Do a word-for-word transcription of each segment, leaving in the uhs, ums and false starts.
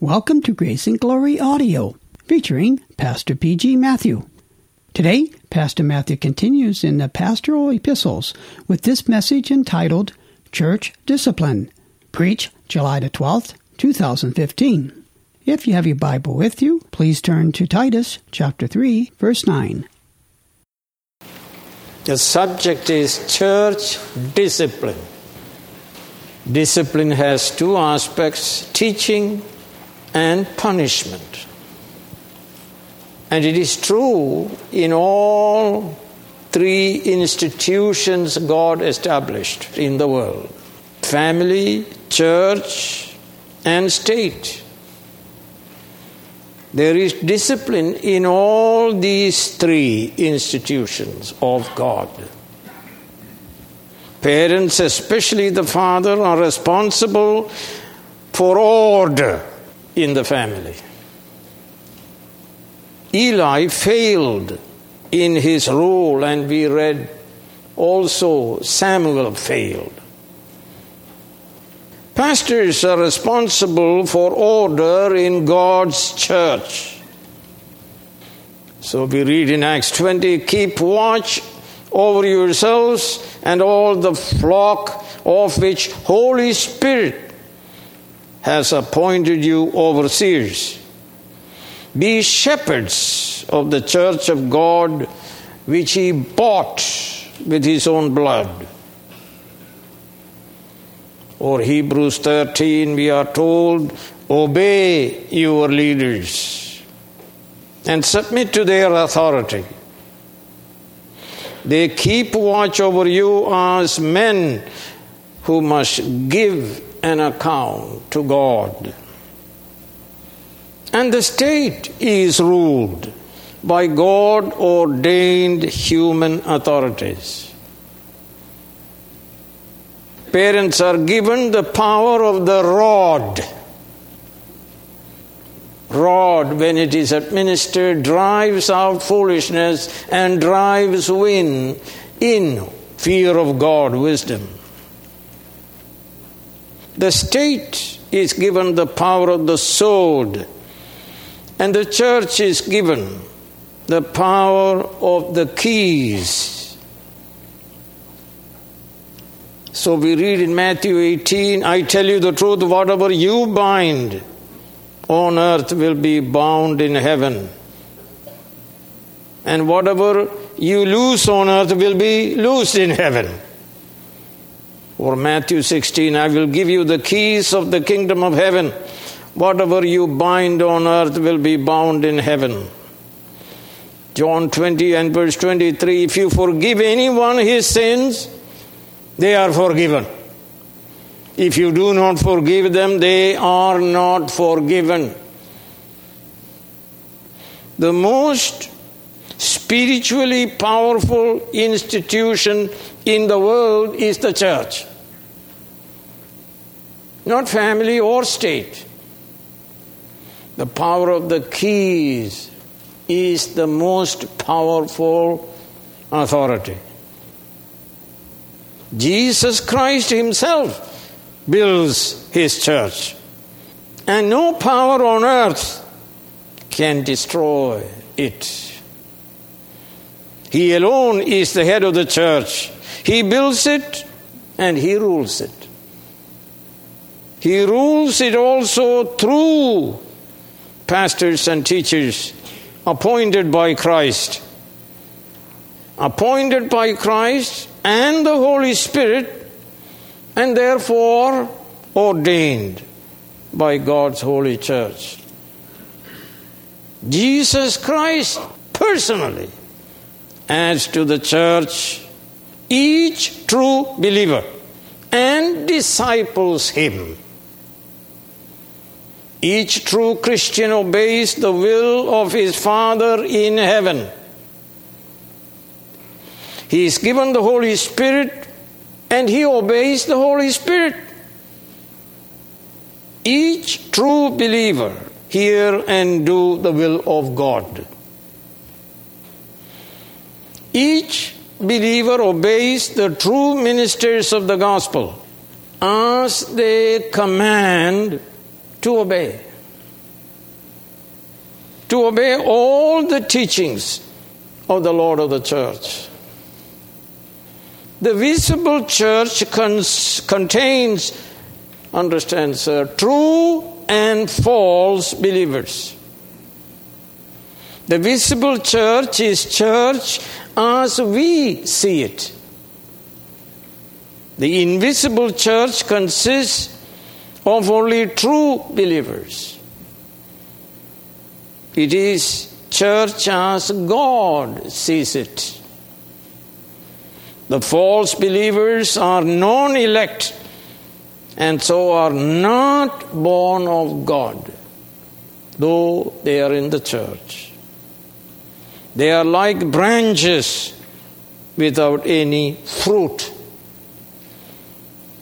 Welcome to Grace and Glory Audio, featuring Pastor P G. Matthew. Today, Pastor Matthew continues in the Pastoral Epistles with this message entitled, Church Discipline, preached July the twelfth, two thousand fifteen. If you have your Bible with you, please turn to Titus chapter three, verse nine. The subject is church discipline. Discipline has two aspects, teaching and punishment. And it is true in all three institutions God established in the world: family, church, and state. There is discipline in all these three institutions of God. Parents, especially the father, are responsible for order in the family. Eli failed in his role, and we read also Samuel failed. Pastors are responsible for order in God's church. So we read in Acts twenty, keep watch over yourselves and all the flock of which Holy Spirit has appointed you overseers. Be shepherds of the church of God, which he bought with his own blood. Or Hebrews thirteen, we are told, obey your leaders and submit to their authority. They keep watch over you as men who must give an account to God. And the state is ruled by God-ordained human authorities. Parents are given the power of the rod. Rod, when it is administered, drives out foolishness and drives in, in fear of God, wisdom. The state is given the power of the sword, and the church is given the power of the keys. So we read in Matthew eighteen, I tell you the truth, whatever you bind on earth will be bound in heaven, and whatever you loose on earth will be loosed in heaven. Or Matthew sixteen, I will give you the keys of the kingdom of heaven. Whatever you bind on earth will be bound in heaven. John twenty and verse twenty-three, if you forgive anyone his sins, they are forgiven. If you do not forgive them, they are not forgiven. The most spiritually powerful institution in the world is the church, not family or state. The power of the keys is the most powerful authority. Jesus Christ himself builds his church, and no power on earth can destroy it. He alone is the head of the church. He builds it and he rules it. He rules it also through pastors and teachers appointed by Christ. Appointed by Christ and the Holy Spirit, and therefore ordained by God's holy church. Jesus Christ personally adds to the church each true believer and disciples him. Each true Christian obeys the will of his Father in heaven. He is given the Holy Spirit and he obeys the Holy Spirit. Each true believer hear and do the will of God. Each believer obeys the true ministers of the gospel as they command to obey. to obey all the teachings of the Lord of the church. The visible church cons- contains, understand, sir, true and false believers. The visible church is church as we see it. The invisible church consists of only true believers. It is church as God sees it. The false believers are non-elect and so are not born of God, though they are in the church. They are like branches without any fruit.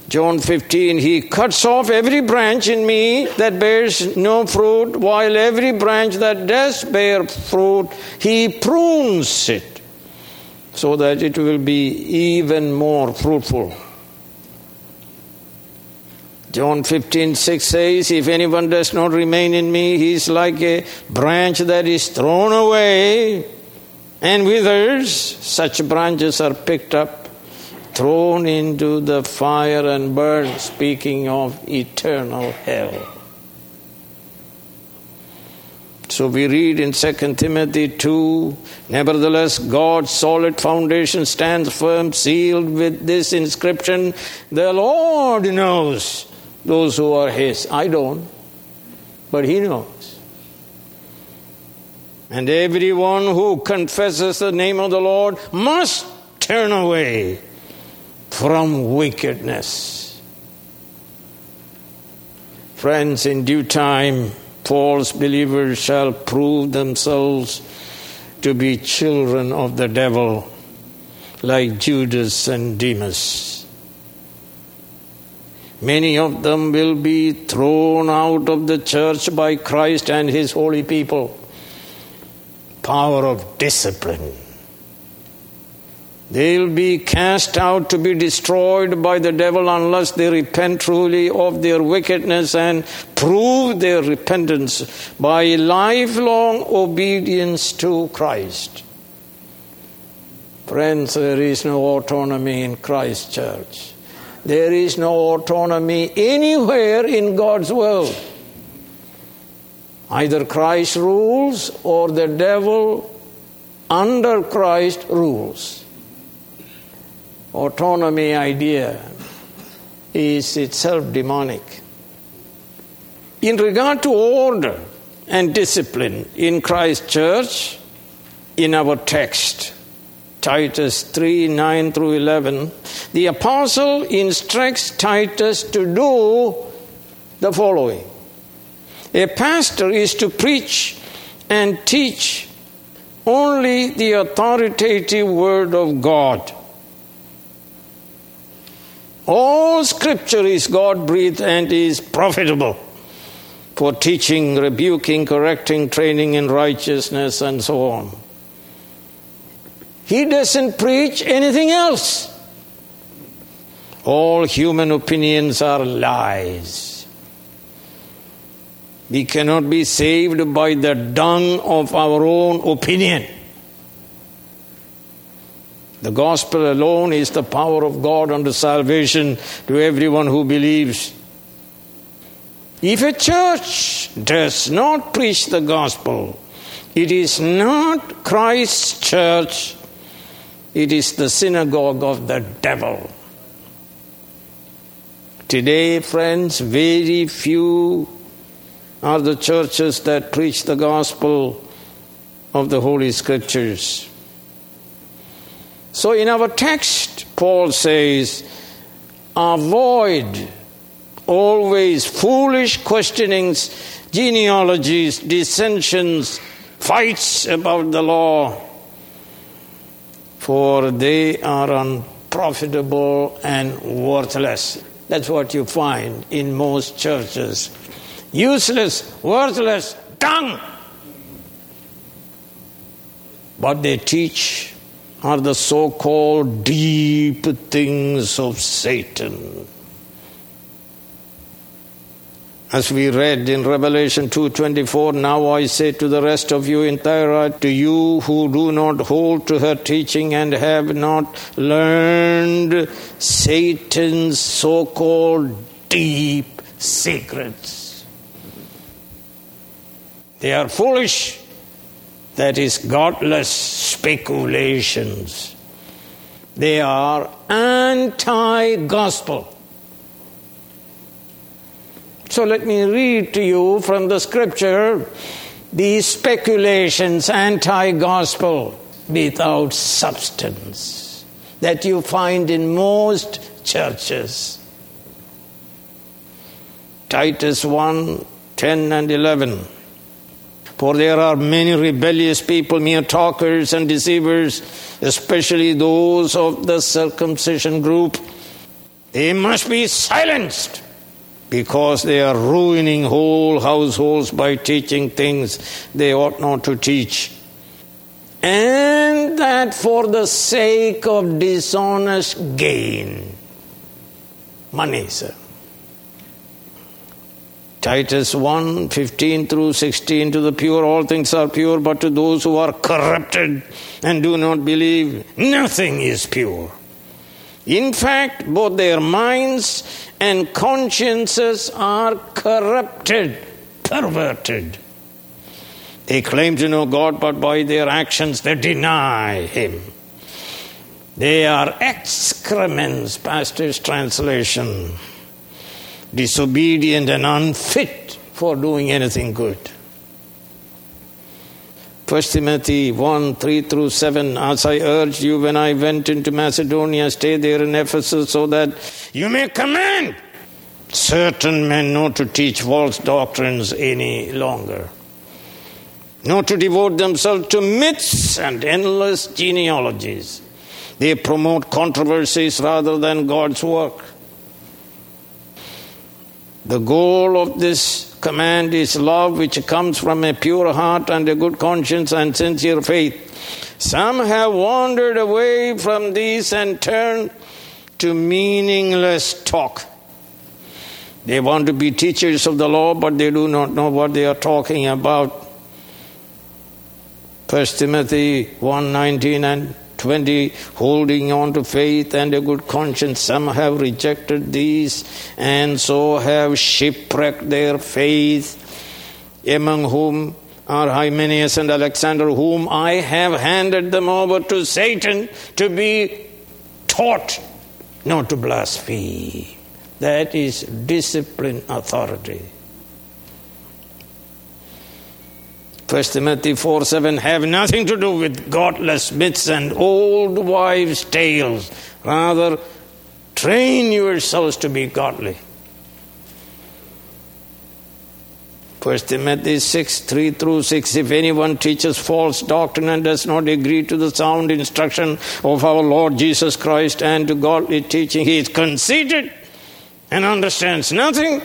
John fifteen, he cuts off every branch in me that bears no fruit, while every branch that does bear fruit, he prunes it, so that it will be even more fruitful. John fifteen six says, if anyone does not remain in me, he is like a branch that is thrown away and withers. Such branches are picked up, thrown into the fire and burned, speaking of eternal hell. So we read in Second Timothy two, nevertheless, God's solid foundation stands firm, sealed with this inscription, the Lord knows those who are his. I don't, but he knows. And everyone who confesses the name of the Lord must turn away from wickedness. Friends, in due time, false believers shall prove themselves to be children of the devil, like Judas and Demas. Many of them will be thrown out of the church by Christ and his holy people. Power of discipline. They'll be cast out to be destroyed by the devil unless they repent truly of their wickedness and prove their repentance by lifelong obedience to Christ. Friends, there is no autonomy in Christ's church. There is no autonomy anywhere in God's world. Either Christ rules or the devil under Christ rules. Autonomy idea is itself demonic. In regard to order and discipline in Christ's church, in our text, Titus three nine through eleven, the apostle instructs Titus to do the following. A pastor is to preach and teach only the authoritative word of God. All scripture is God-breathed and is profitable for teaching, rebuking, correcting, training in righteousness, and so on. He doesn't preach anything else. All human opinions are lies. We cannot be saved by the dung of our own opinion. The gospel alone is the power of God unto salvation to everyone who believes. If a church does not preach the gospel, it is not Christ's church, it is the synagogue of the devil. Today, friends, very few are the churches that preach the gospel of the Holy Scriptures. So in our text, Paul says, avoid always foolish questionings, genealogies, dissensions, fights about the law, for they are unprofitable and worthless. That's what you find in most churches. Useless, worthless, dung. But they teach are the so-called deep things of Satan. As we read in Revelation two twenty-four, now I say to the rest of you in Thyatira, to you who do not hold to her teaching and have not learned Satan's so-called deep secrets. They are foolish. That is, godless speculations. They are anti-gospel. So let me read to you from the scripture these speculations, anti-gospel, without substance, that you find in most churches. Titus one, ten and eleven. For there are many rebellious people, mere talkers and deceivers, especially those of the circumcision group. They must be silenced, because they are ruining whole households by teaching things they ought not to teach. And that for the sake of dishonest gain. Money, sir. Titus one, fifteen through sixteen, to the pure all things are pure, but to those who are corrupted and do not believe, nothing is pure. In fact, both their minds and consciences are corrupted, perverted. They claim to know God, but by their actions they deny Him. They are excrements, Pastor's translation, disobedient and unfit for doing anything good. First Timothy one, three through seven, as I urged you when I went into Macedonia, stay there in Ephesus so that you may command certain men not to teach false doctrines any longer, not to devote themselves to myths and endless genealogies. They promote controversies rather than God's work. The goal of this command is love, which comes from a pure heart and a good conscience and sincere faith. Some have wandered away from these and turned to meaningless talk. They want to be teachers of the law, but they do not know what they are talking about. First Timothy one, nineteen and twenty, holding on to faith and a good conscience. Some have rejected these and so have shipwrecked their faith, among whom are Hymenaeus and Alexander, whom I have handed them over to Satan to be taught not to blaspheme. That is discipline, authority. First Timothy four, seven, have nothing to do with godless myths and old wives' tales. Rather, train yourselves to be godly. First Timothy six, three through six, if anyone teaches false doctrine and does not agree to the sound instruction of our Lord Jesus Christ and to godly teaching, he is conceited and understands nothing.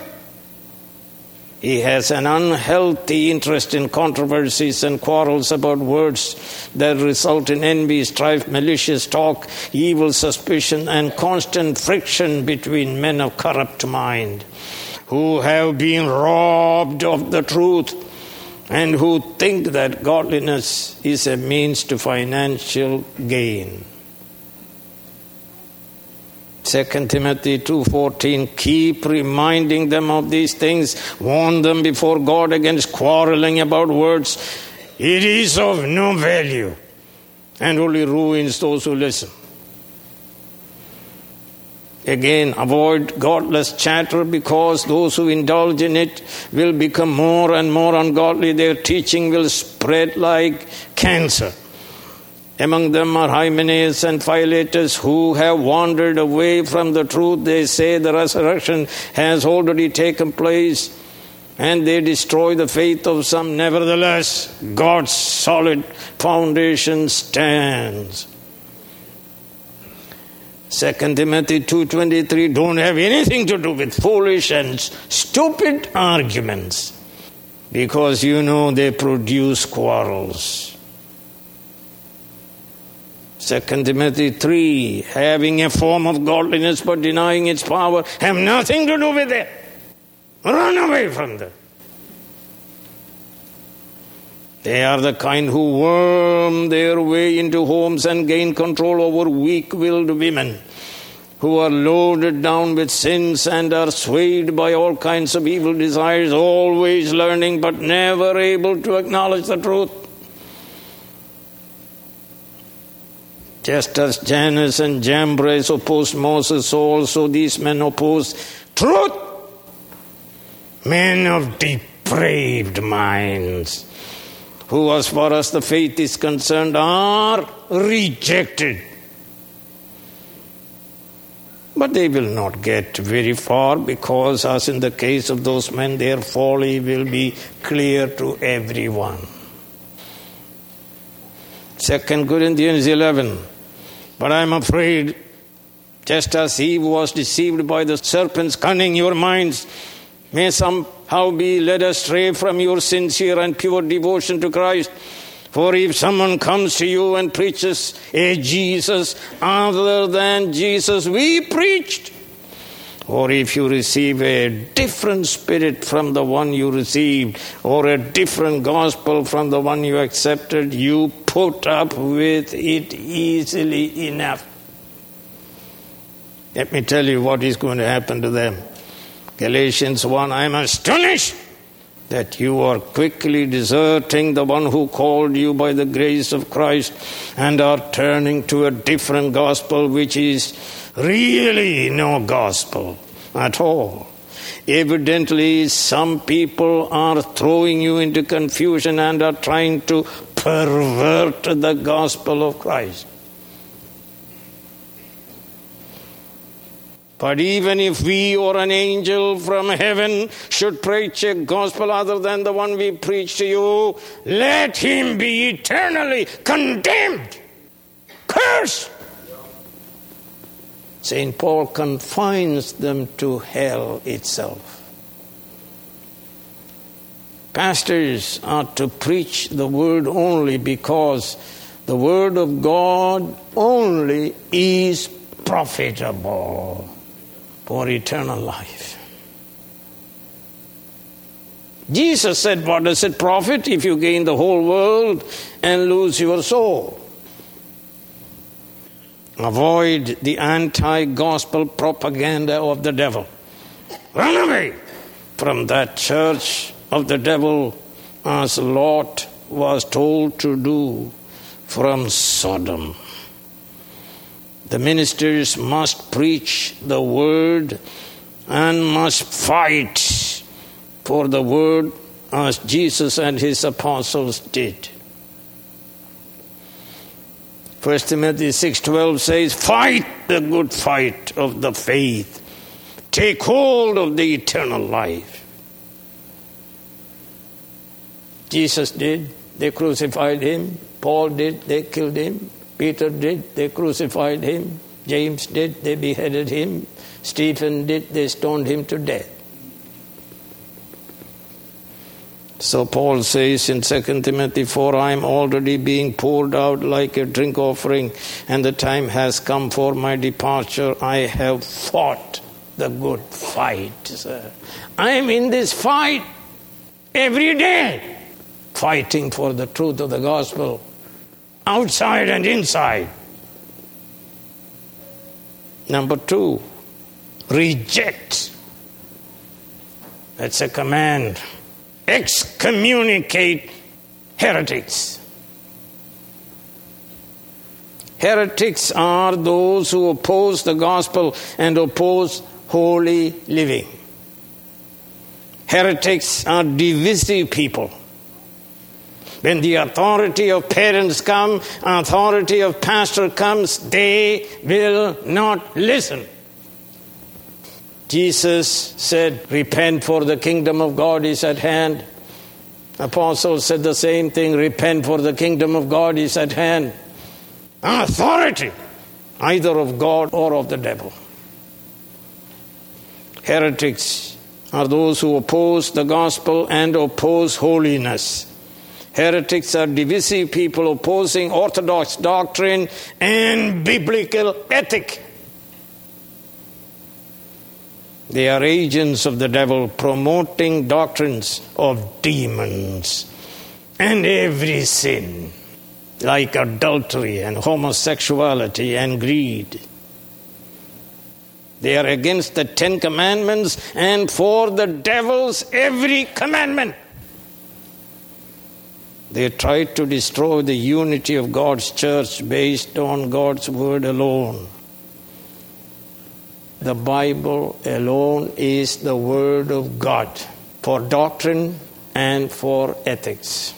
He has an unhealthy interest in controversies and quarrels about words that result in envy, strife, malicious talk, evil suspicion, and constant friction between men of corrupt mind, who have been robbed of the truth and who think that godliness is a means to financial gain. Second Timothy two fourteen, keep reminding them of these things. Warn them before God against quarreling about words. It is of no value and only ruins those who listen. Again, avoid godless chatter, because those who indulge in it will become more and more ungodly. Their teaching will spread like cancer. Among them are Hymenaeus and Philetus, who have wandered away from the truth. They say the resurrection has already taken place, and they destroy the faith of some. Nevertheless, God's solid foundation stands. Second Timothy two twenty-three, don't have anything to do with foolish and stupid arguments, because you know they produce quarrels. Second Timothy three, having a form of godliness but denying its power, have nothing to do with it. Run away from them. They are the kind who worm their way into homes and gain control over weak-willed women who are loaded down with sins and are swayed by all kinds of evil desires, always learning but never able to acknowledge the truth. Just as Jannes and Jambres opposed Moses, so also these men opposed truth. Men of depraved minds, who as far as the faith is concerned are rejected. But they will not get very far because, as in the case of those men, their folly will be clear to everyone. Second Corinthians eleven. But I am afraid, just as Eve was deceived by the serpent's cunning, your minds may somehow be led astray from your sincere and pure devotion to Christ. For if someone comes to you and preaches a Jesus other than Jesus we preached, or if you receive a different spirit from the one you received, or a different gospel from the one you accepted, you put up with it easily enough. Let me tell you what is going to happen to them. Galatians one, I am astonished that you are quickly deserting the one who called you by the grace of Christ and are turning to a different gospel, which is really no gospel at all. Evidently, some people are throwing you into confusion and are trying to pervert the gospel of Christ. But even if we or an angel from heaven should preach a gospel other than the one we preach to you, let him be eternally condemned, cursed. Saint Paul confines them to hell itself. Pastors are to preach the word only because the word of God only is profitable for eternal life. Jesus said, what does it profit if you gain the whole world and lose your soul? Avoid the anti-gospel propaganda of the devil. Run away from that church of the devil, as Lot was told to do from Sodom. The ministers must preach the word and must fight for the word as Jesus and his apostles did. First Timothy six twelve says, fight the good fight of the faith. Take hold of the eternal life. Jesus did. They crucified him. Paul did. They killed him. Peter did, they crucified him. James did, they beheaded him. Stephen did, they stoned him to death. So Paul says in Second Timothy four, I am already being poured out like a drink offering, and the time has come for my departure. I have fought the good fight, sir. I am in this fight every day, fighting for the truth of the gospel. Outside and inside. Number two, reject. That's a command. Excommunicate heretics. Heretics are those who oppose the gospel and oppose holy living. Heretics are divisive people. When the authority of parents comes, authority of pastor comes, they will not listen. Jesus said, repent for the kingdom of God is at hand. Apostles said the same thing, repent for the kingdom of God is at hand. Authority, either of God or of the devil. Heretics are those who oppose the gospel and oppose holiness. Heretics are divisive people opposing orthodox doctrine and biblical ethic. They are agents of the devil promoting doctrines of demons and every sin, like adultery and homosexuality and greed. They are against the Ten Commandments and for the devil's every commandment. They try to destroy the unity of God's church based on God's word alone. The Bible alone is the word of God for doctrine and for ethics.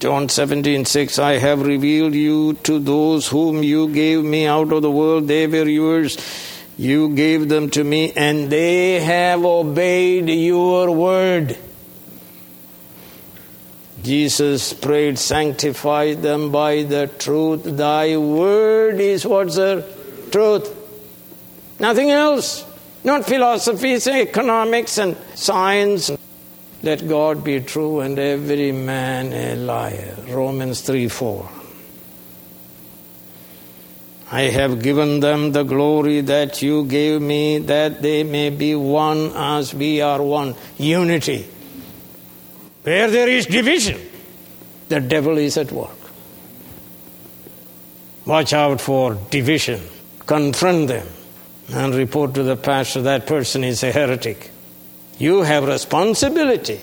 John seventeen six, I have revealed you to those whom you gave me out of the world. They were yours. You gave them to me, and they have obeyed your word. Jesus prayed, sanctify them by the truth. Thy word is what's the truth. Nothing else. Not philosophies, economics and science. Let God be true and every man a liar. Romans three four. I have given them the glory that you gave me, that they may be one as we are one. Unity. Where there is division, the devil is at work. Watch out for division. Confront them and report to the pastor, that person is a heretic. You have responsibility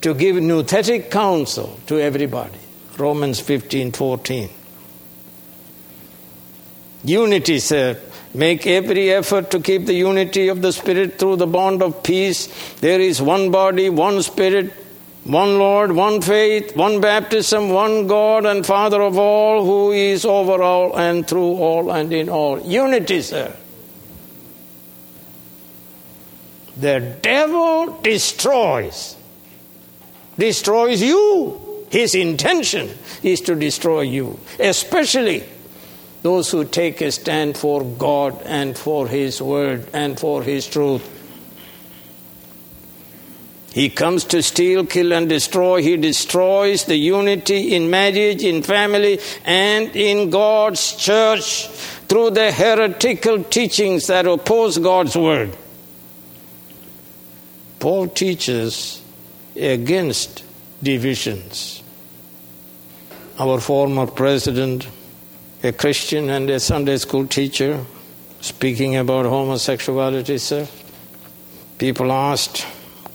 to give nuthetic counsel to everybody. Romans fifteen fourteen. Unity, sir. Make every effort to keep the unity of the Spirit through the bond of peace. There is one body, one Spirit, one Lord, one faith, one baptism, one God and Father of all, who is over all and through all and in all. Unity, sir. The devil destroys. Destroys you. His intention is to destroy you, especially those who take a stand for God and for His word and for His truth. He comes to steal, kill, and destroy. He destroys the unity in marriage, in family, and in God's church through the heretical teachings that oppose God's word. Paul teaches against divisions. Our former president, a Christian and a Sunday school teacher, speaking about homosexuality, sir. People asked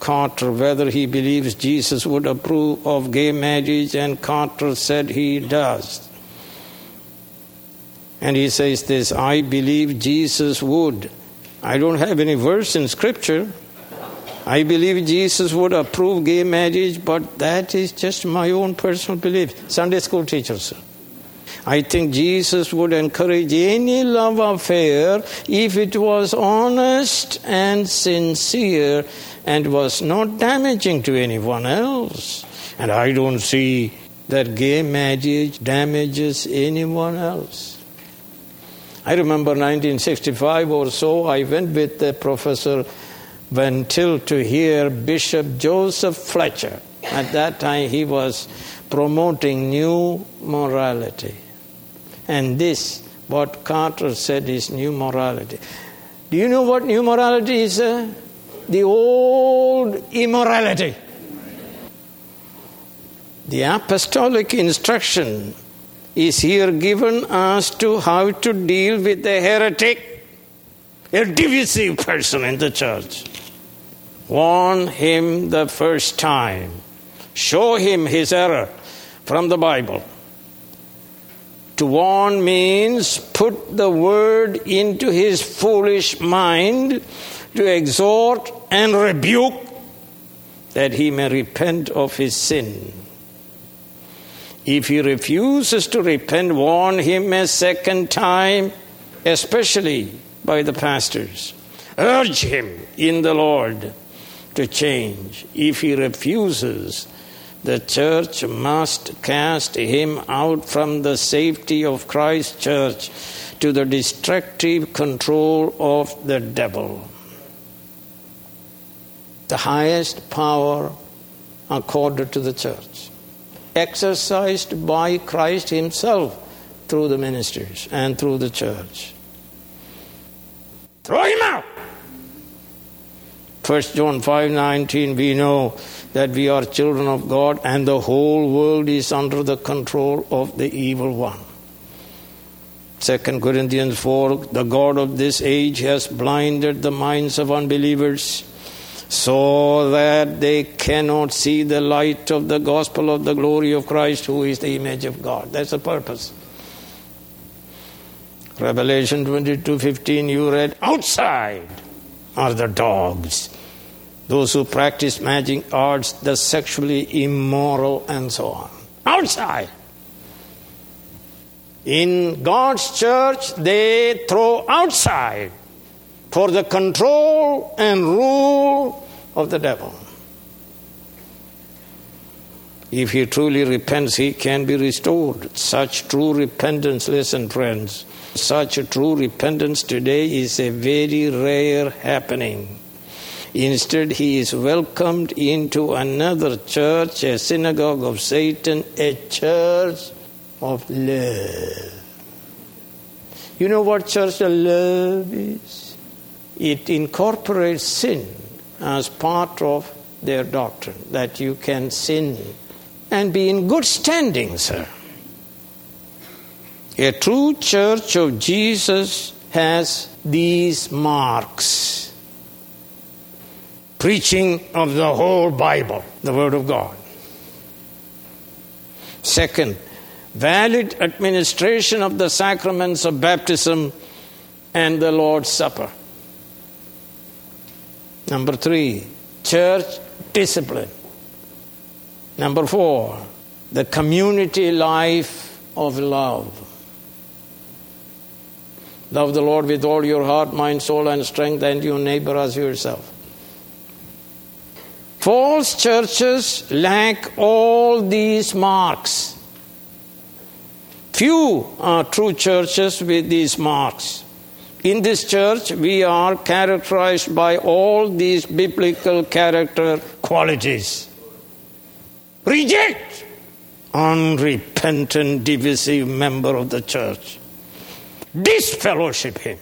Carter whether he believes Jesus would approve of gay marriage, and Carter said he does. And he says this, I believe Jesus would. I don't have any verse in Scripture. I believe Jesus would approve gay marriage, but that is just my own personal belief. Sunday school teacher, sir. I think Jesus would encourage any love affair if it was honest and sincere and was not damaging to anyone else. And I don't see that gay marriage damages anyone else. I remember nineteen sixty-five or so, I went with the Professor Ventil to hear Bishop Joseph Fletcher. At that time, he was promoting new morality. And this, what Carter said, is new morality. Do you know what new morality is? Uh, the old immorality. The apostolic instruction is here given as to how to deal with the heretic, a divisive person in the church. Warn him the first time. Show him his error from the Bible. To warn means put the word into his foolish mind, to exhort and rebuke that he may repent of his sin. If he refuses to repent, warn him a second time, especially by the pastors. Urge him in the Lord to change. If he refuses, the church must cast him out from the safety of Christ's church to the destructive control of the devil. The highest power accorded to the church, exercised by Christ himself through the ministers and through the church. Throw him out. First John five nineteen, we know that we are children of God and the whole world is under the control of the evil one. Second Corinthians four, the God of this age has blinded the minds of unbelievers so that they cannot see the light of the gospel of the glory of Christ, who is the image of God. That's the purpose. Revelation twenty-two fifteen, you read, outside are the dogs, those who practice magic arts, the sexually immoral, and so on. Outside. In God's church, they throw outside for the control and rule of the devil. If he truly repents, he can be restored. Such true repentance, listen, friends, such a true repentance today is a very rare happening. Instead, he is welcomed into another church, a synagogue of Satan, a church of love. You know what church of love is? It incorporates sin as part of their doctrine, that you can sin and be in good standing, sir. A true church of Jesus has these marks. Preaching of the whole Bible, the Word of God. Second, valid administration of the sacraments of baptism and the Lord's Supper. Number three, church discipline. Number four, the community life of love. Love the Lord with all your heart, mind, soul, and strength, and your neighbor as yourself. False churches lack all these marks. Few are true churches with these marks. In this church, we are characterized by all these biblical character qualities. Reject unrepentant, divisive member of the church. Disfellowship him.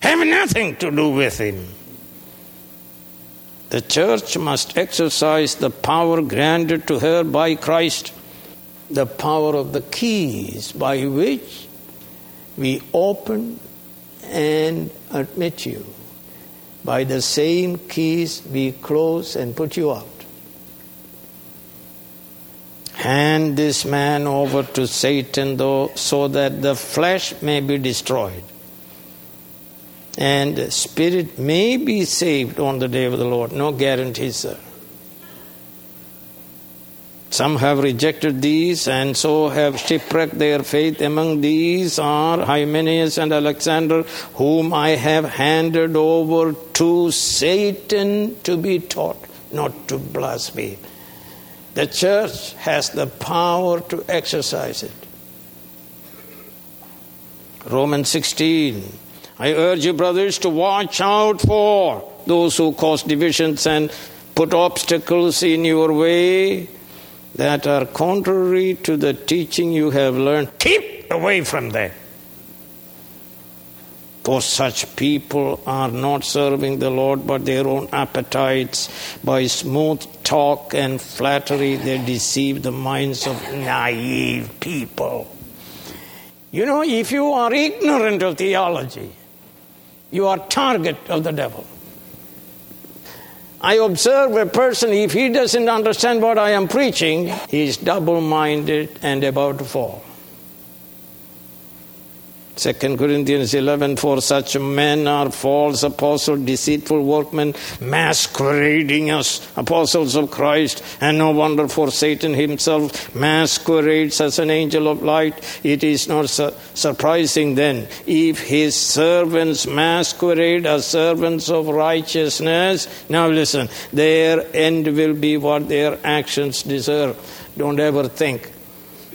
Have nothing to do with him. The church must exercise the power granted to her by Christ, the power of the keys by which we open and admit you. By the same keys we close and put you out. Hand this man over to Satan, though, so that the flesh may be destroyed and the spirit may be saved on the day of the Lord. No guarantees, sir. Some have rejected these and so have shipwrecked their faith. Among these are Hymenaeus and Alexander, whom I have handed over to Satan to be taught not to blaspheme. The church has the power to exercise it. Romans sixteen. I urge you, brothers, to watch out for those who cause divisions and put obstacles in your way that are contrary to the teaching you have learned. Keep away from them. For such people are not serving the Lord but their own appetites. By smooth talk and flattery, they deceive the minds of naive people. You know, if you are ignorant of theology, you are target of the devil. I observe a person, if he doesn't understand what I am preaching, he is double-minded and about to fall. Second Corinthians eleven, for such men are false apostles, deceitful workmen, masquerading as apostles of Christ, and no wonder, for Satan himself masquerades as an angel of light. It is not su- surprising then if his servants masquerade as servants of righteousness. Now listen, their end will be what their actions deserve. Don't ever think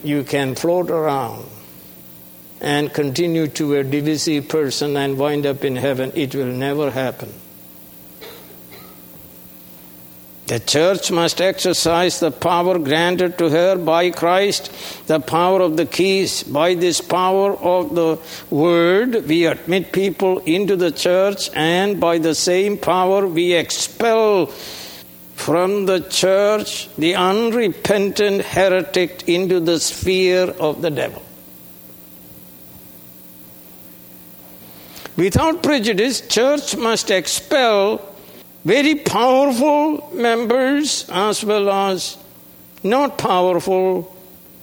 you can float around and continue to be a divisive person and wind up in heaven. It will never happen. The church must exercise the power granted to her by Christ, the power of the keys. By this power of the word, we admit people into the church, and by the same power we expel from the church the unrepentant heretic into the sphere of the devil. Without prejudice, church must expel very powerful members as well as not powerful,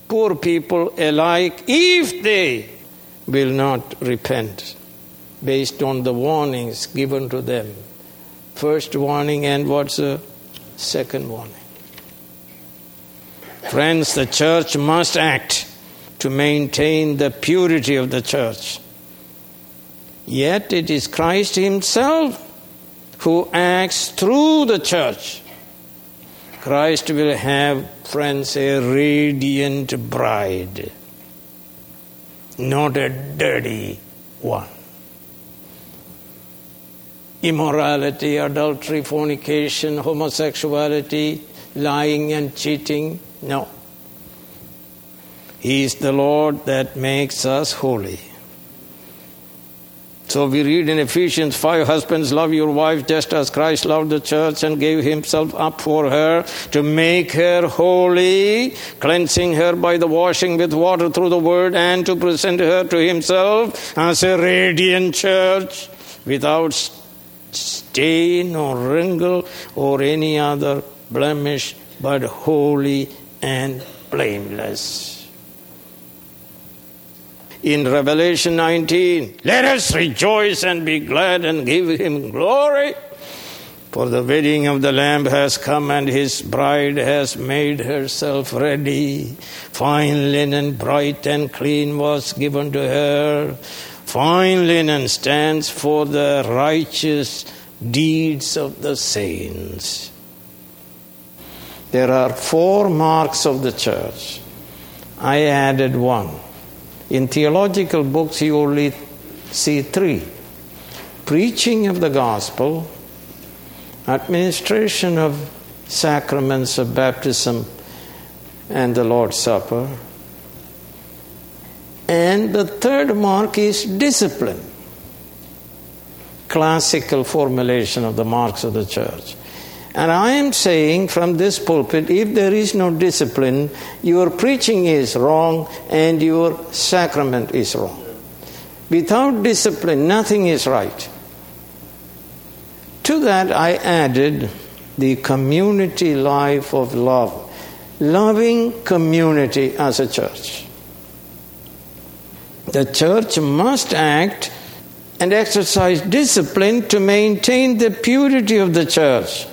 poor people alike, if they will not repent based on the warnings given to them. First warning, and what's the second warning? Friends, the church must act to maintain the purity of the church. Yet it is Christ himself who acts through the church. Christ will have, friends, a radiant bride, not a dirty one. Immorality, adultery, fornication, homosexuality, lying and cheating, no. He is the Lord that makes us holy. So we read in Ephesians five, husbands, love your wife just as Christ loved the church and gave himself up for her to make her holy, cleansing her by the washing with water through the word, and to present her to himself as a radiant church without stain or wrinkle or any other blemish, but holy and blameless. In Revelation nineteen, let us rejoice and be glad and give him glory, for the wedding of the Lamb has come and his bride has made herself ready. Fine linen, bright and clean, was given to her. Fine linen stands for the righteous deeds of the saints. There are four marks of the church. I added one. In theological books, you only see three. Preaching of the gospel, administration of sacraments of baptism and the Lord's Supper. And the third mark is discipline. Classical formulation of the marks of the church. And I am saying from this pulpit, if there is no discipline, your preaching is wrong and your sacrament is wrong. Without discipline, nothing is right. To that I added the community life of love. Loving community as a church. The church must act and exercise discipline to maintain the purity of the church.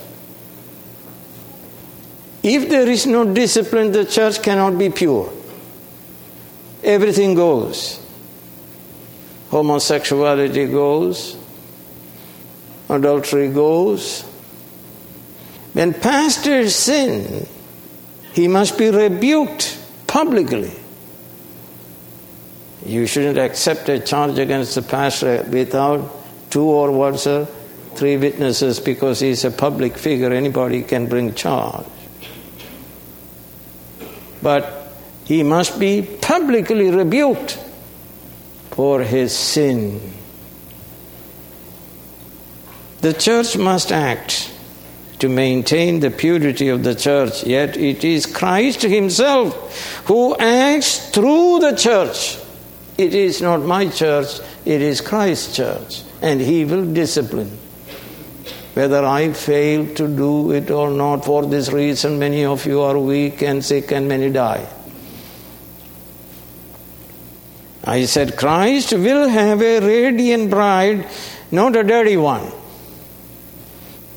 If there is no discipline, the church cannot be pure. Everything goes. Homosexuality goes. Adultery goes. When pastors sin, he must be rebuked publicly. You shouldn't accept a charge against the pastor without two or what's a, three witnesses, because he's a public figure. Anybody can bring charge. But he must be publicly rebuked for his sin. The church must act to maintain the purity of the church, yet it is Christ himself who acts through the church. It is not my church, it is Christ's church, and he will discipline. Whether I fail to do it or not, for this reason many of you are weak and sick and many die. I said Christ will have a radiant bride, not a dirty one.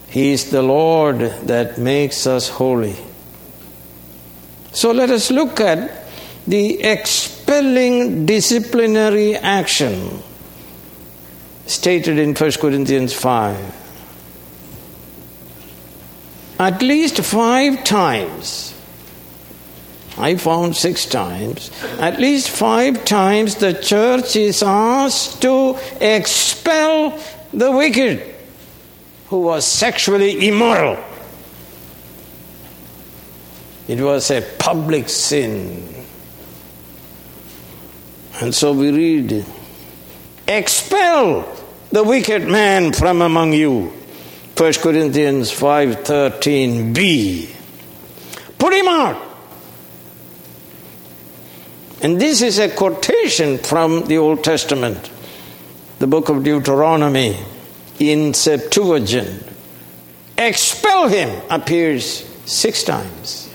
He is the Lord that makes us holy. So let us look at the expelling disciplinary action stated in First Corinthians five. At least five times, I found six times, at least five times the church is asked to expel the wicked who was sexually immoral. It was a public sin. And so we read, expel the wicked man from among you. First Corinthians five thirteen b. Put him out. And this is a quotation from the Old Testament, the book of Deuteronomy in Septuagint. Expel him appears six times,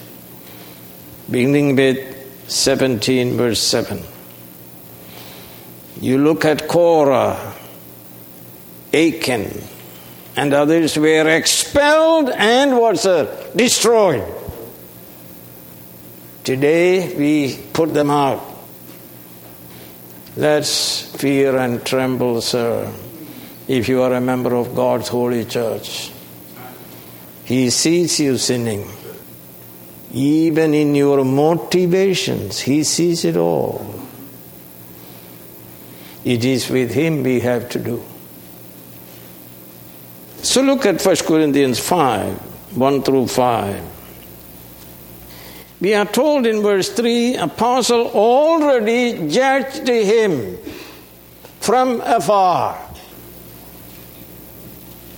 beginning with seventeen verse seven. You look at Korah, Achan, and others were expelled and what's that? Destroyed. Today we put them out. Let's fear and tremble, sir, if you are a member of God's holy church. He sees you sinning. Even in your motivations, he sees it all. It is with him we have to do. So look at First Corinthians five, one through five. We are told in verse three, apostle already judged him from afar.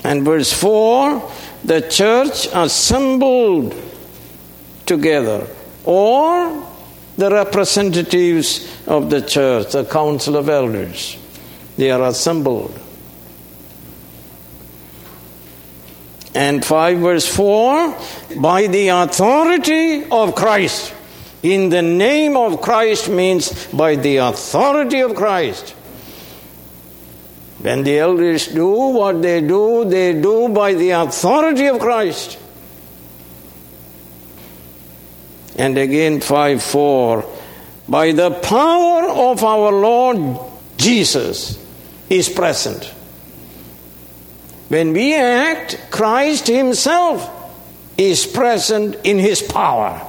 And verse four, the church assembled together, or the representatives of the church, the council of elders, they are assembled. And five verse four, by the authority of Christ. In the name of Christ means by the authority of Christ. When the elders do what they do, they do by the authority of Christ. And again five four, by the power of our Lord Jesus is present. When we act, Christ himself is present in his power.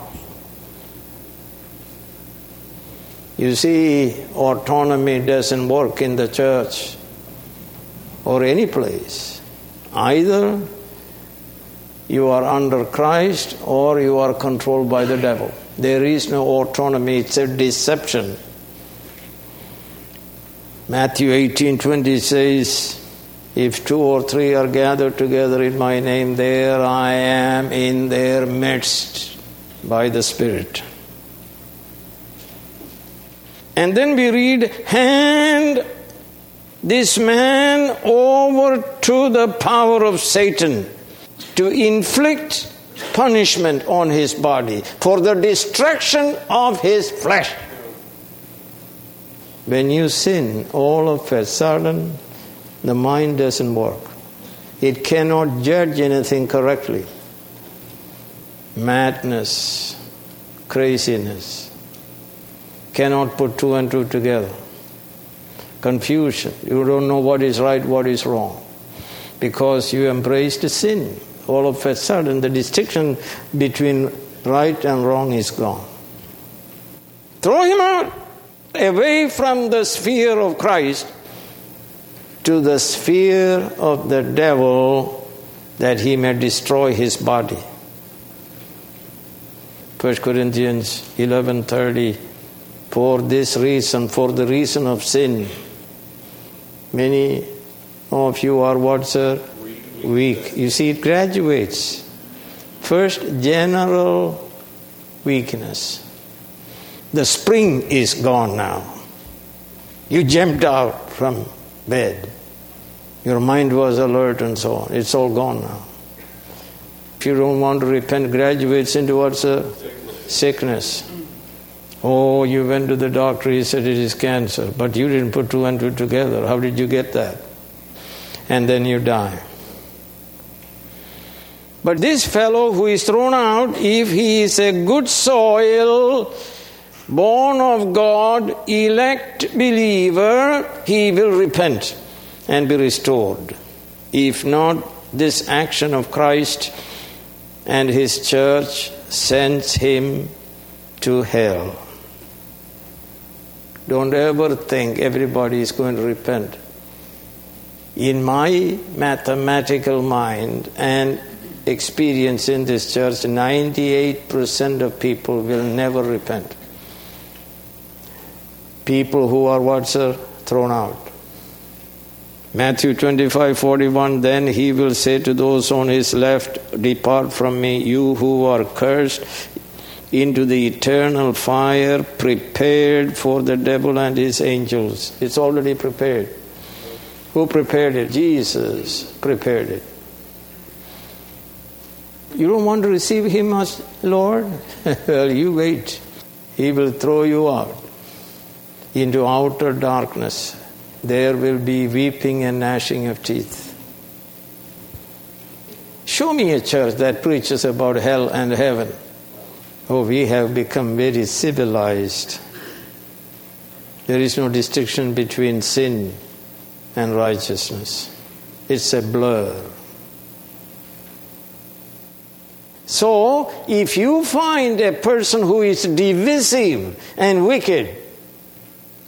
You see, autonomy doesn't work in the church or any place. Either you are under Christ or you are controlled by the devil. There is no autonomy. It's a deception. Matthew eighteen twenty says, if two or three are gathered together in my name, there I am in their midst by the Spirit. And then we read, hand this man over to the power of Satan to inflict punishment on his body for the destruction of his flesh. When you sin, all of a sudden, the mind doesn't work. It cannot judge anything correctly. Madness, craziness, cannot put two and two together. Confusion. You don't know what is right, what is wrong, because you embraced sin. All of a sudden, the distinction between right and wrong is gone. Throw him out, away from the sphere of Christ, to the sphere of the devil, that he may destroy his body. First Corinthians eleven thirty, for this reason, for the reason of sin, many of you are what, sir? Weak. You see, it graduates. First, general weakness. The spring is gone now. You jumped out from bed. Your mind was alert and so on. It's all gone now. If you don't want to repent, graduates into what's a sickness. sickness. Oh, you went to the doctor, he said it is cancer, but you didn't put two and two together. How did you get that? And then you die. But this fellow who is thrown out, if he is a good soil, born of God, elect believer, he will repent and be restored. If not, this action of Christ and his church sends him to hell. Don't ever think everybody is going to repent. In my mathematical mind and experience in this church, ninety-eight percent of people will never repent. People who are what, sir? Thrown out. Matthew twenty-five forty-one, then he will say to those on his left, depart from me, you who are cursed, into the eternal fire prepared for the devil and his angels. It's already prepared. Who prepared it? Jesus prepared it. You don't want to receive him as Lord? Well, you wait. He will throw you out into outer darkness. There will be weeping and gnashing of teeth. Show me a church that preaches about hell and heaven. Oh, we have become very civilized. There is no distinction between sin and righteousness. It's a blur. So, if you find a person who is divisive and wicked,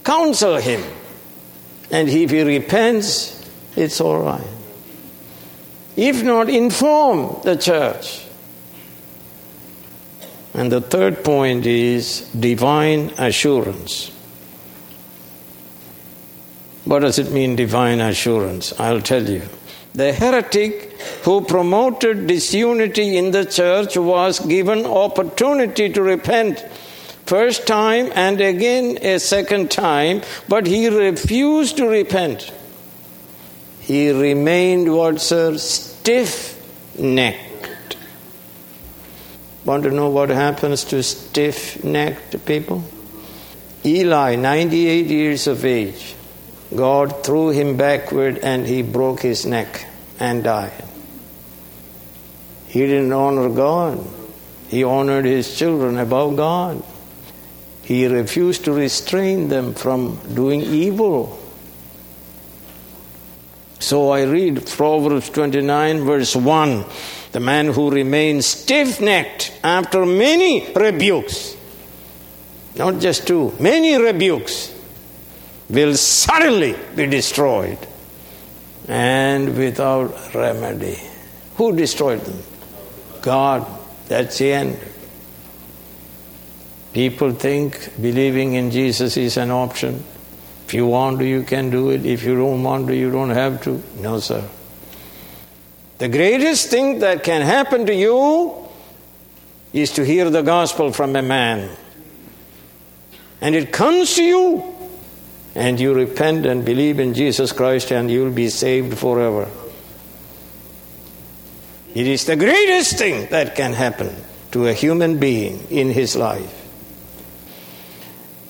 counsel him. And if he repents, it's all right. If not, inform the church. And the third point is divine assurance. What does it mean, divine assurance? I'll tell you. The heretic who promoted disunity in the church was given opportunity to repent first time and again a second time, but he refused to repent. He remained what, sir? Stiff-necked. Want to know what happens to stiff-necked people? Eli, ninety-eight years of age. God threw him backward and he broke his neck and died. He didn't honor God. He honored his children above God. He refused to restrain them from doing evil. So I read Proverbs twenty-nine verse one. The man who remains stiff-necked after many rebukes, not just two, many rebukes, will suddenly be destroyed and without remedy. Who destroyed them? God. That's the end. People think believing in Jesus is an option. If you want to, you can do it. If you don't want to, you don't have to. No, sir. The greatest thing that can happen to you is to hear the gospel from a man. And it comes to you. And you repent and believe in Jesus Christ and you'll be saved forever. It is the greatest thing that can happen to a human being in his life.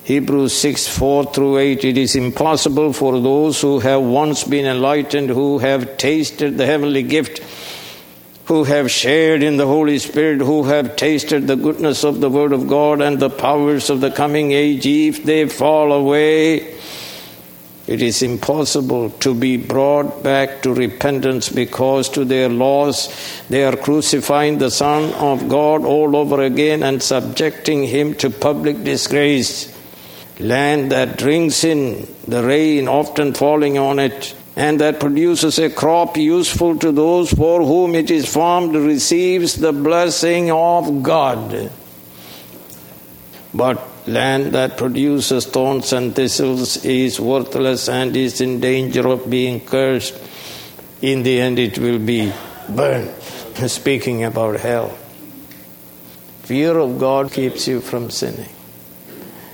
Hebrews six, four through eight, it is impossible for those who have once been enlightened, who have tasted the heavenly gift, who have shared in the Holy Spirit, who have tasted the goodness of the Word of God and the powers of the coming age, if they fall away, it is impossible to be brought back to repentance, because to their loss they are crucifying the Son of God all over again and subjecting him to public disgrace. Land that drinks in the rain often falling on it, and that produces a crop useful to those for whom it is farmed, receives the blessing of God. But land that produces thorns and thistles is worthless and is in danger of being cursed. In the end, it will be burned. Speaking about hell. Fear of God keeps you from sinning.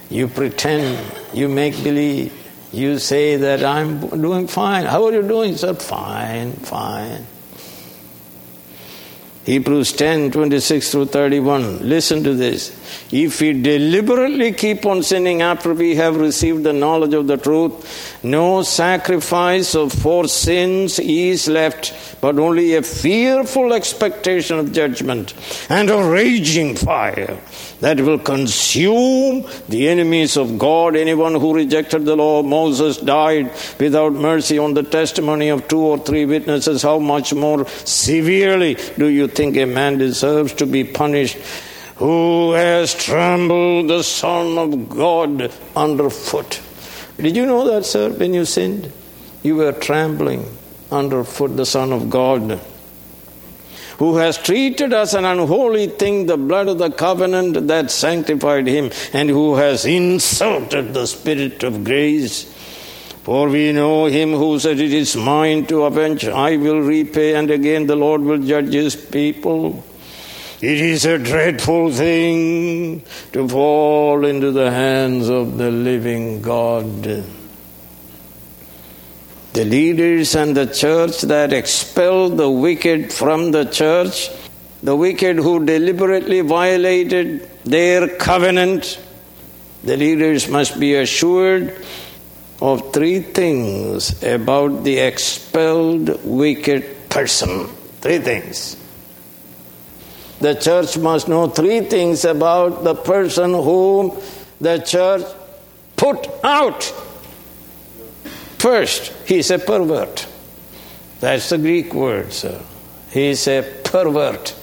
You pretend, you make believe. You say that I'm doing fine. How are you doing, sir? Fine, fine. Hebrews ten, twenty-six through thirty-one. Listen to this. If we deliberately keep on sinning after we have received the knowledge of the truth, no sacrifice for sins is left, but only a fearful expectation of judgment and a raging fire that will consume the enemies of God. Anyone who rejected the law of Moses died without mercy on the testimony of two or three witnesses. How much more severely do you think a man deserves to be punished who has trampled the Son of God underfoot? Did you know that, sir? When you sinned, you were trampling underfoot the Son of God. who has treated as an unholy thing the blood of the covenant that sanctified him, and who has insulted the Spirit of grace. For we know him who said, it is mine to avenge, I will repay, and again the Lord will judge his people. It is a dreadful thing to fall into the hands of the living God. The leaders and the church that expel the wicked from the church, the wicked who deliberately violated their covenant, the leaders must be assured of three things about the expelled wicked person. Three things. The church must know three things about the person whom the church put out. First, he's a pervert. That's the Greek word, sir. He's a pervert.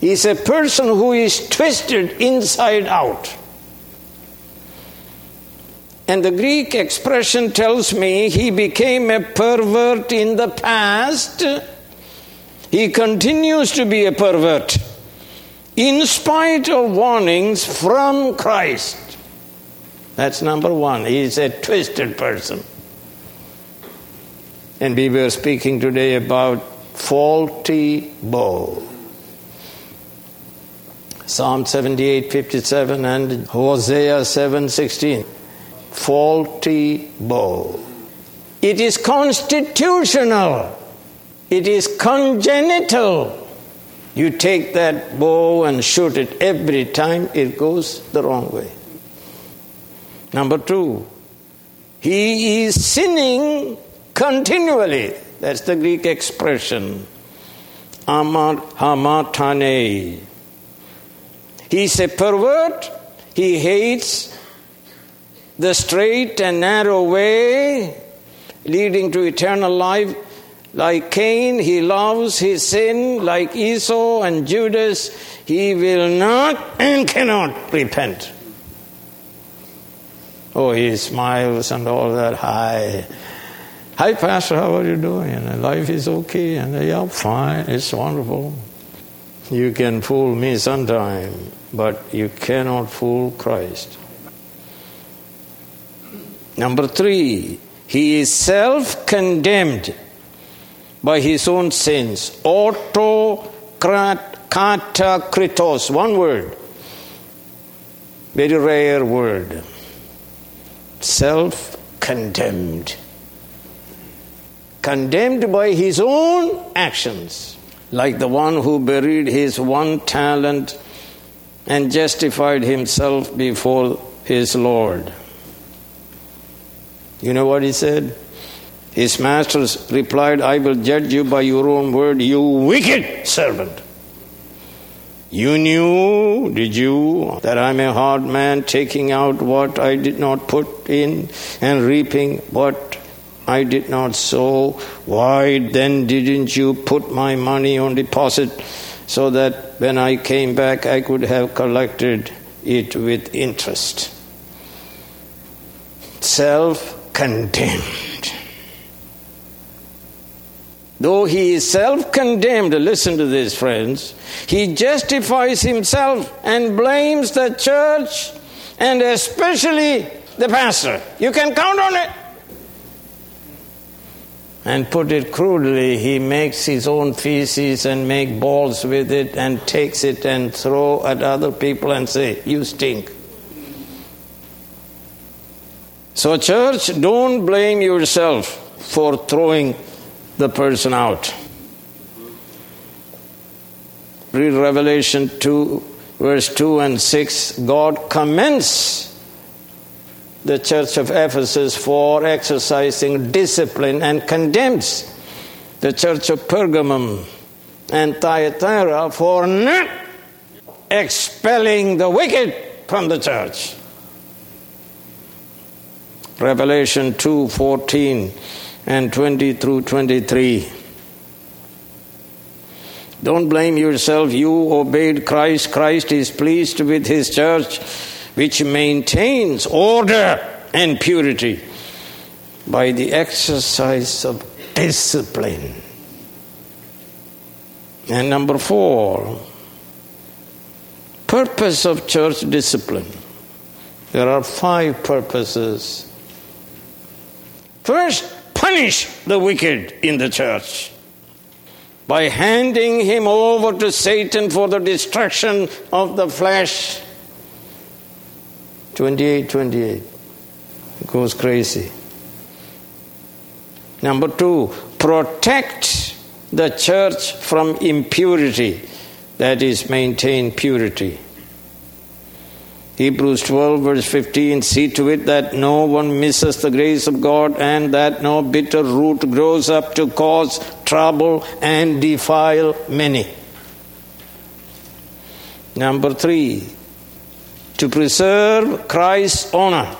He's a person who is twisted inside out. And the Greek expression tells me he became a pervert in the past. He continues to be a pervert in spite of warnings from Christ. That's number one. He's a twisted person. And we were speaking today about faulty bow. Psalm seventy-eight fifty-seven and Hosea seven sixteen. Faulty bow. It is constitutional. It is congenital. You take that bow and shoot it every time it goes the wrong way. Number two, he is sinning continually. That's the Greek expression. Hamartane. He's a pervert. He hates the straight and narrow way leading to eternal life. Like Cain, he loves his sin. Like Esau and Judas, he will not and cannot repent. Oh, he smiles and all that. Hi. Hi, Pastor, how are you doing? And life is okay. And yeah, fine. It's wonderful. You can fool me sometime, but you cannot fool Christ. Number three, he is self-condemned by his own sins. Autokatakritos. One word. Very rare word. Self-condemned. Condemned by his own actions. Like the one who buried his one talent and justified himself before his Lord. You know what he said? His master replied, I will judge you by your own word, you wicked servant. You knew, did you, that I'm a hard man, taking out what I did not put in and reaping what I did not sow? Why then didn't you put my money on deposit so that when I came back I could have collected it with interest? Self-condemned. Though he is self-condemned, listen to this, friends, he justifies himself and blames the church and especially the pastor. You can count on it. And put it crudely, he makes his own feces and make balls with it and takes it and throw at other people and say, you stink. So church, don't blame yourself for throwing the person out. Read Revelation two, verse two and six. God commends the church of Ephesus for exercising discipline and condemns the church of Pergamum and Thyatira for not expelling the wicked from the church. Revelation two, fourteen. And twenty through twenty-three. Don't blame yourself. You obeyed Christ. Christ is pleased with his church, which maintains order and purity by the exercise of discipline. And number four, purpose of church discipline. There are five purposes. First, punish the wicked in the church by handing him over to Satan for the destruction of the flesh. twenty-eight, twenty-eight. It goes crazy. Number two, protect the church from impurity. That is, maintain purity. Hebrews twelve, verse fifteen, see to it that no one misses the grace of God and that no bitter root grows up to cause trouble and defile many. Number three, to preserve Christ's honor.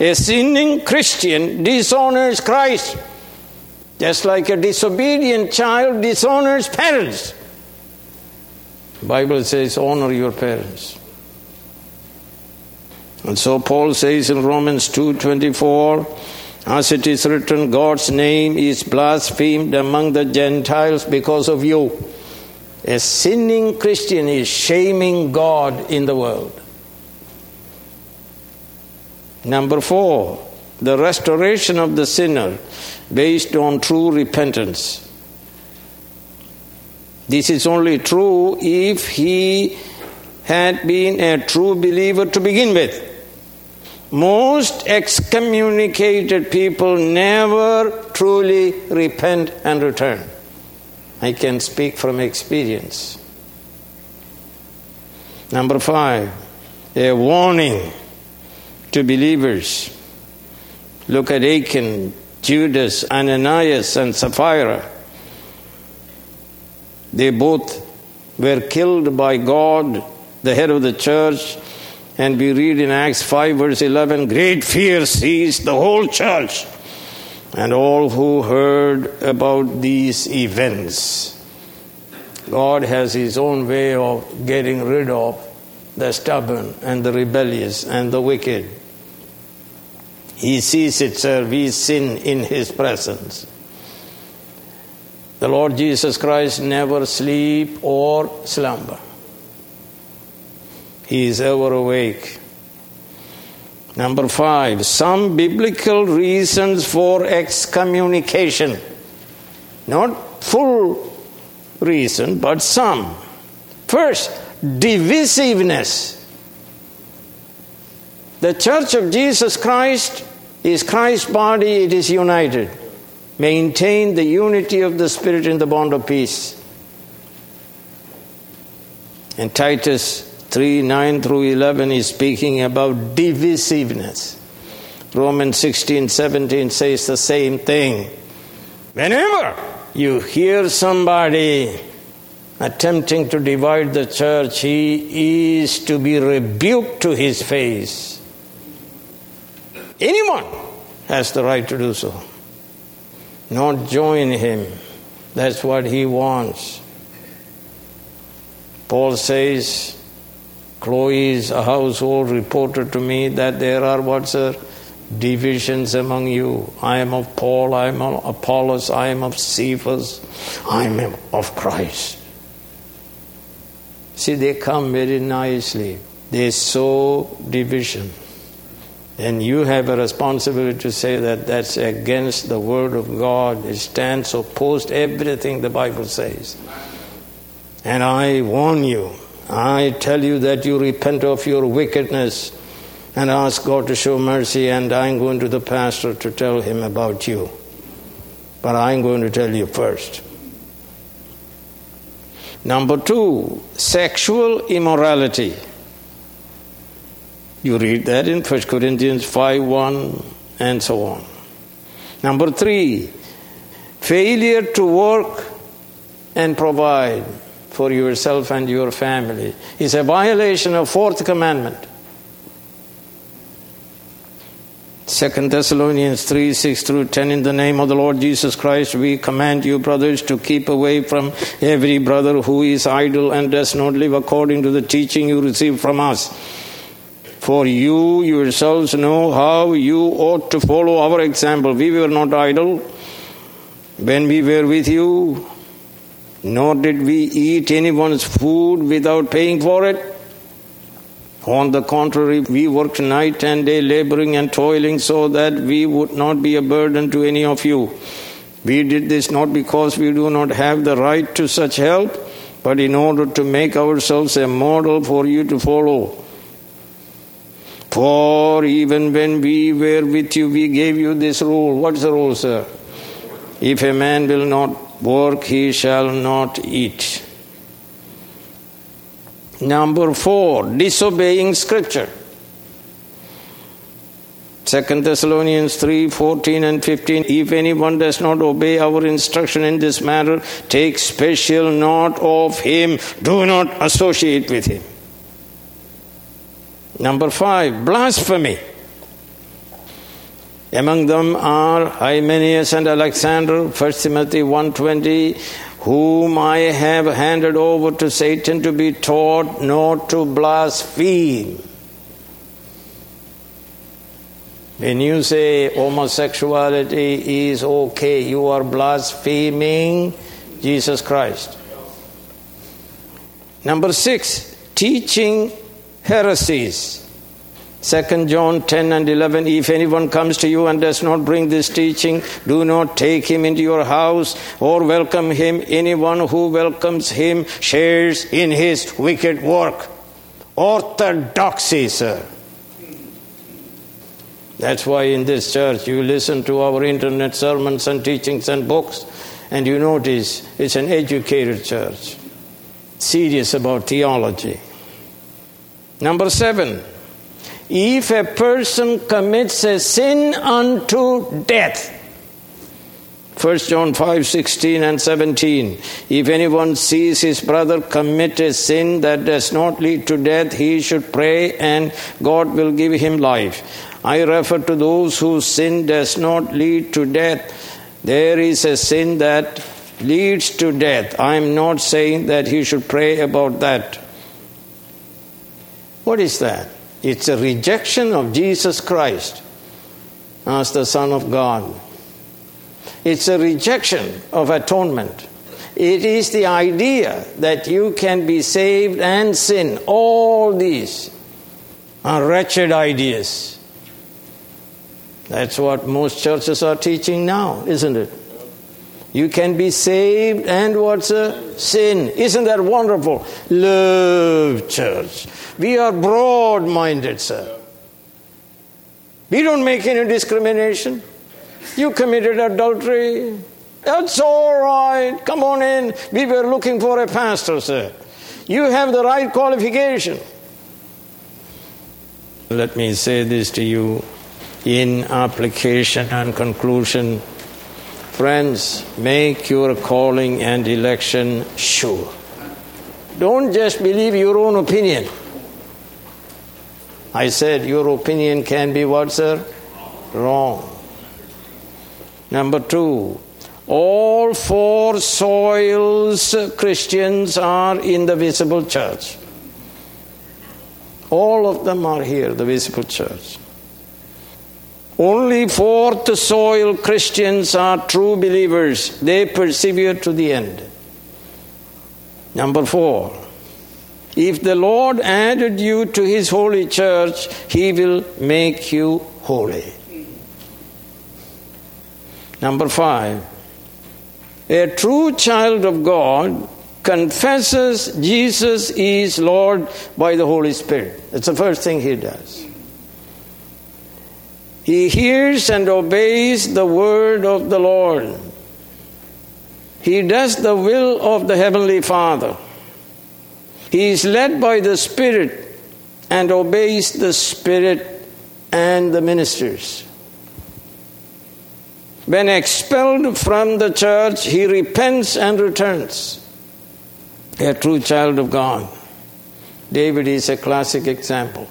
A sinning Christian dishonors Christ, just like a disobedient child dishonors parents. The Bible says, honor your parents. And so Paul says in Romans two twenty-four, as it is written, God's name is blasphemed among the Gentiles because of you. A sinning Christian is shaming God in the world. Number four, the restoration of the sinner based on true repentance. This is only true if he had been a true believer to begin with. Most excommunicated people never truly repent and return. I can speak from experience. Number five, a warning to believers. Look at Achan, Judas, Ananias, and Sapphira. They both were killed by God, the head of the church, and we read in Acts five verse eleven, great fear seized the whole church and all who heard about these events. God has his own way of getting rid of the stubborn and the rebellious and the wicked. He sees it, sir, we sin in his presence. The Lord Jesus Christ never sleep or slumber. He is ever awake. Number five, some biblical reasons for excommunication. Not full reason, but some. First, divisiveness. The church of Jesus Christ is Christ's body, it is united. Maintain the unity of the Spirit in the bond of peace. And Titus three, nine through eleven is speaking about divisiveness. Romans sixteen, seventeen says the same thing. Whenever you hear somebody attempting to divide the church, he is to be rebuked to his face. Anyone has the right to do so. Not join him. That's what he wants. Paul says, Chloe's household reported to me that there are what, sir? Divisions among you. I am of Paul, I am of Apollos, I am of Cephas, I am of Christ. See, they come very nicely. They sow division. And you have a responsibility to say that that's against the word of God. It stands opposed to everything the Bible says. And I warn you, I tell you that you repent of your wickedness and ask God to show mercy, and I'm going to the pastor to tell him about you. But I'm going to tell you first. Number two, sexual immorality. You read that in First Corinthians five one and so on. Number three, failure to work and provide for yourself and your family is a violation of fourth commandment. Second Thessalonians three, six through ten, in the name of the Lord Jesus Christ, we command you, brothers, to keep away from every brother who is idle and does not live according to the teaching you receive from us. For you yourselves know how you ought to follow our example. We were not idle when we were with you. nor did we eat anyone's food without paying for it. On the contrary, we worked night and day, laboring and toiling, so that we would not be a burden to any of you. We did this not because we do not have the right to such help, but in order to make ourselves a model for you to follow. For even when we were with you, we gave you this rule. What's the rule, sir? If a man will not work, he shall not eat. Number four, disobeying Scripture. Second Thessalonians three, fourteen and fifteen. If anyone does not obey our instruction in this matter, take special note of him. Do not associate with him. Number five, blasphemy. Among them are Hymenaeus and Alexander, First Timothy one twenty, whom I have handed over to Satan to be taught not to blaspheme. When you say homosexuality is okay, you are blaspheming Jesus Christ. Number six, teaching heresies. Second John ten and eleven, if anyone comes to you and does not bring this teaching, do not take him into your house or welcome him. Anyone who welcomes him shares in his wicked work. Orthodoxy, sir. That's why in this church you listen to our internet sermons and teachings and books, and you notice it's an educated church, serious about theology. Number seven, if a person commits a sin unto death, First John five, sixteen and seventeen, if anyone sees his brother commit a sin that does not lead to death, he should pray and God will give him life. I refer to those whose sin does not lead to death. There is a sin that leads to death. I am not saying that he should pray about that. What is that? It's a rejection of Jesus Christ as the Son of God. It's a rejection of atonement. It is the idea that you can be saved and sin. All these are wretched ideas. That's what most churches are teaching now, isn't it? You can be saved and what's a sin. Isn't that wonderful? Love, church. We are broad-minded, sir. We don't make any discrimination. You committed adultery. That's all right. Come on in. We were looking for a pastor, sir. You have the right qualification. Let me say this to you in application and conclusion. Friends, make your calling and election sure. Don't just believe your own opinion. I said your opinion can be what, sir? Wrong. Number two, all four soils Christians are in the visible church. All of them are here, the visible church. Only fourth soil Christians are true believers. They persevere to the end. Number four, if the Lord added you to his holy church, he will make you holy. Number five, a true child of God confesses Jesus is Lord by the Holy Spirit. That's the first thing he does. He hears and obeys the word of the Lord. He does the will of the Heavenly Father. He is led by the Spirit and obeys the Spirit and the ministers. When expelled from the church, he repents and returns. A true child of God. David is a classic example.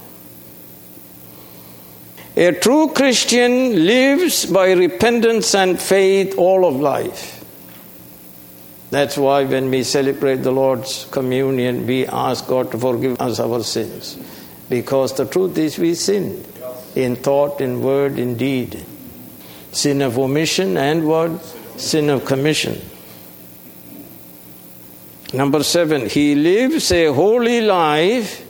A true Christian lives by repentance and faith all of life. That's why when we celebrate the Lord's communion, we ask God to forgive us our sins. Because the truth is we sinned in thought, in word, in deed. Sin of omission and what? Sin of commission. Number seven, he lives a holy life,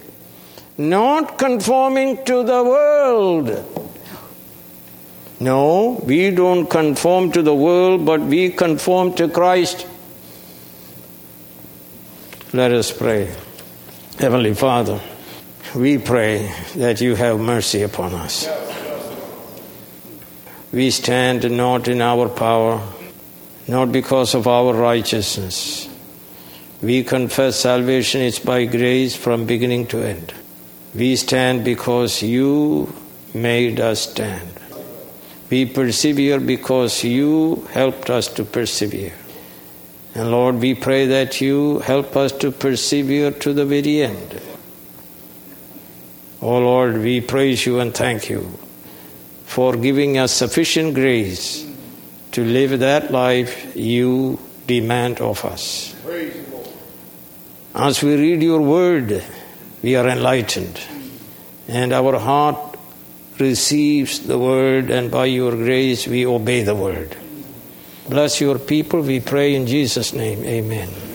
not conforming to the world. No, we don't conform to the world, but we conform to Christ. Let us pray. Heavenly Father, we pray that you have mercy upon us. We stand not in our power, not because of our righteousness. We confess salvation is by grace from beginning to end. We stand because you made us stand. We persevere because you helped us to persevere. And Lord, we pray that you help us to persevere to the very end. Oh Lord, we praise you and thank you for giving us sufficient grace to live that life you demand of us. As we read your word, we are enlightened, and our heart receives the word, and by your grace we obey the word. Bless your people, we pray in Jesus' name. Amen.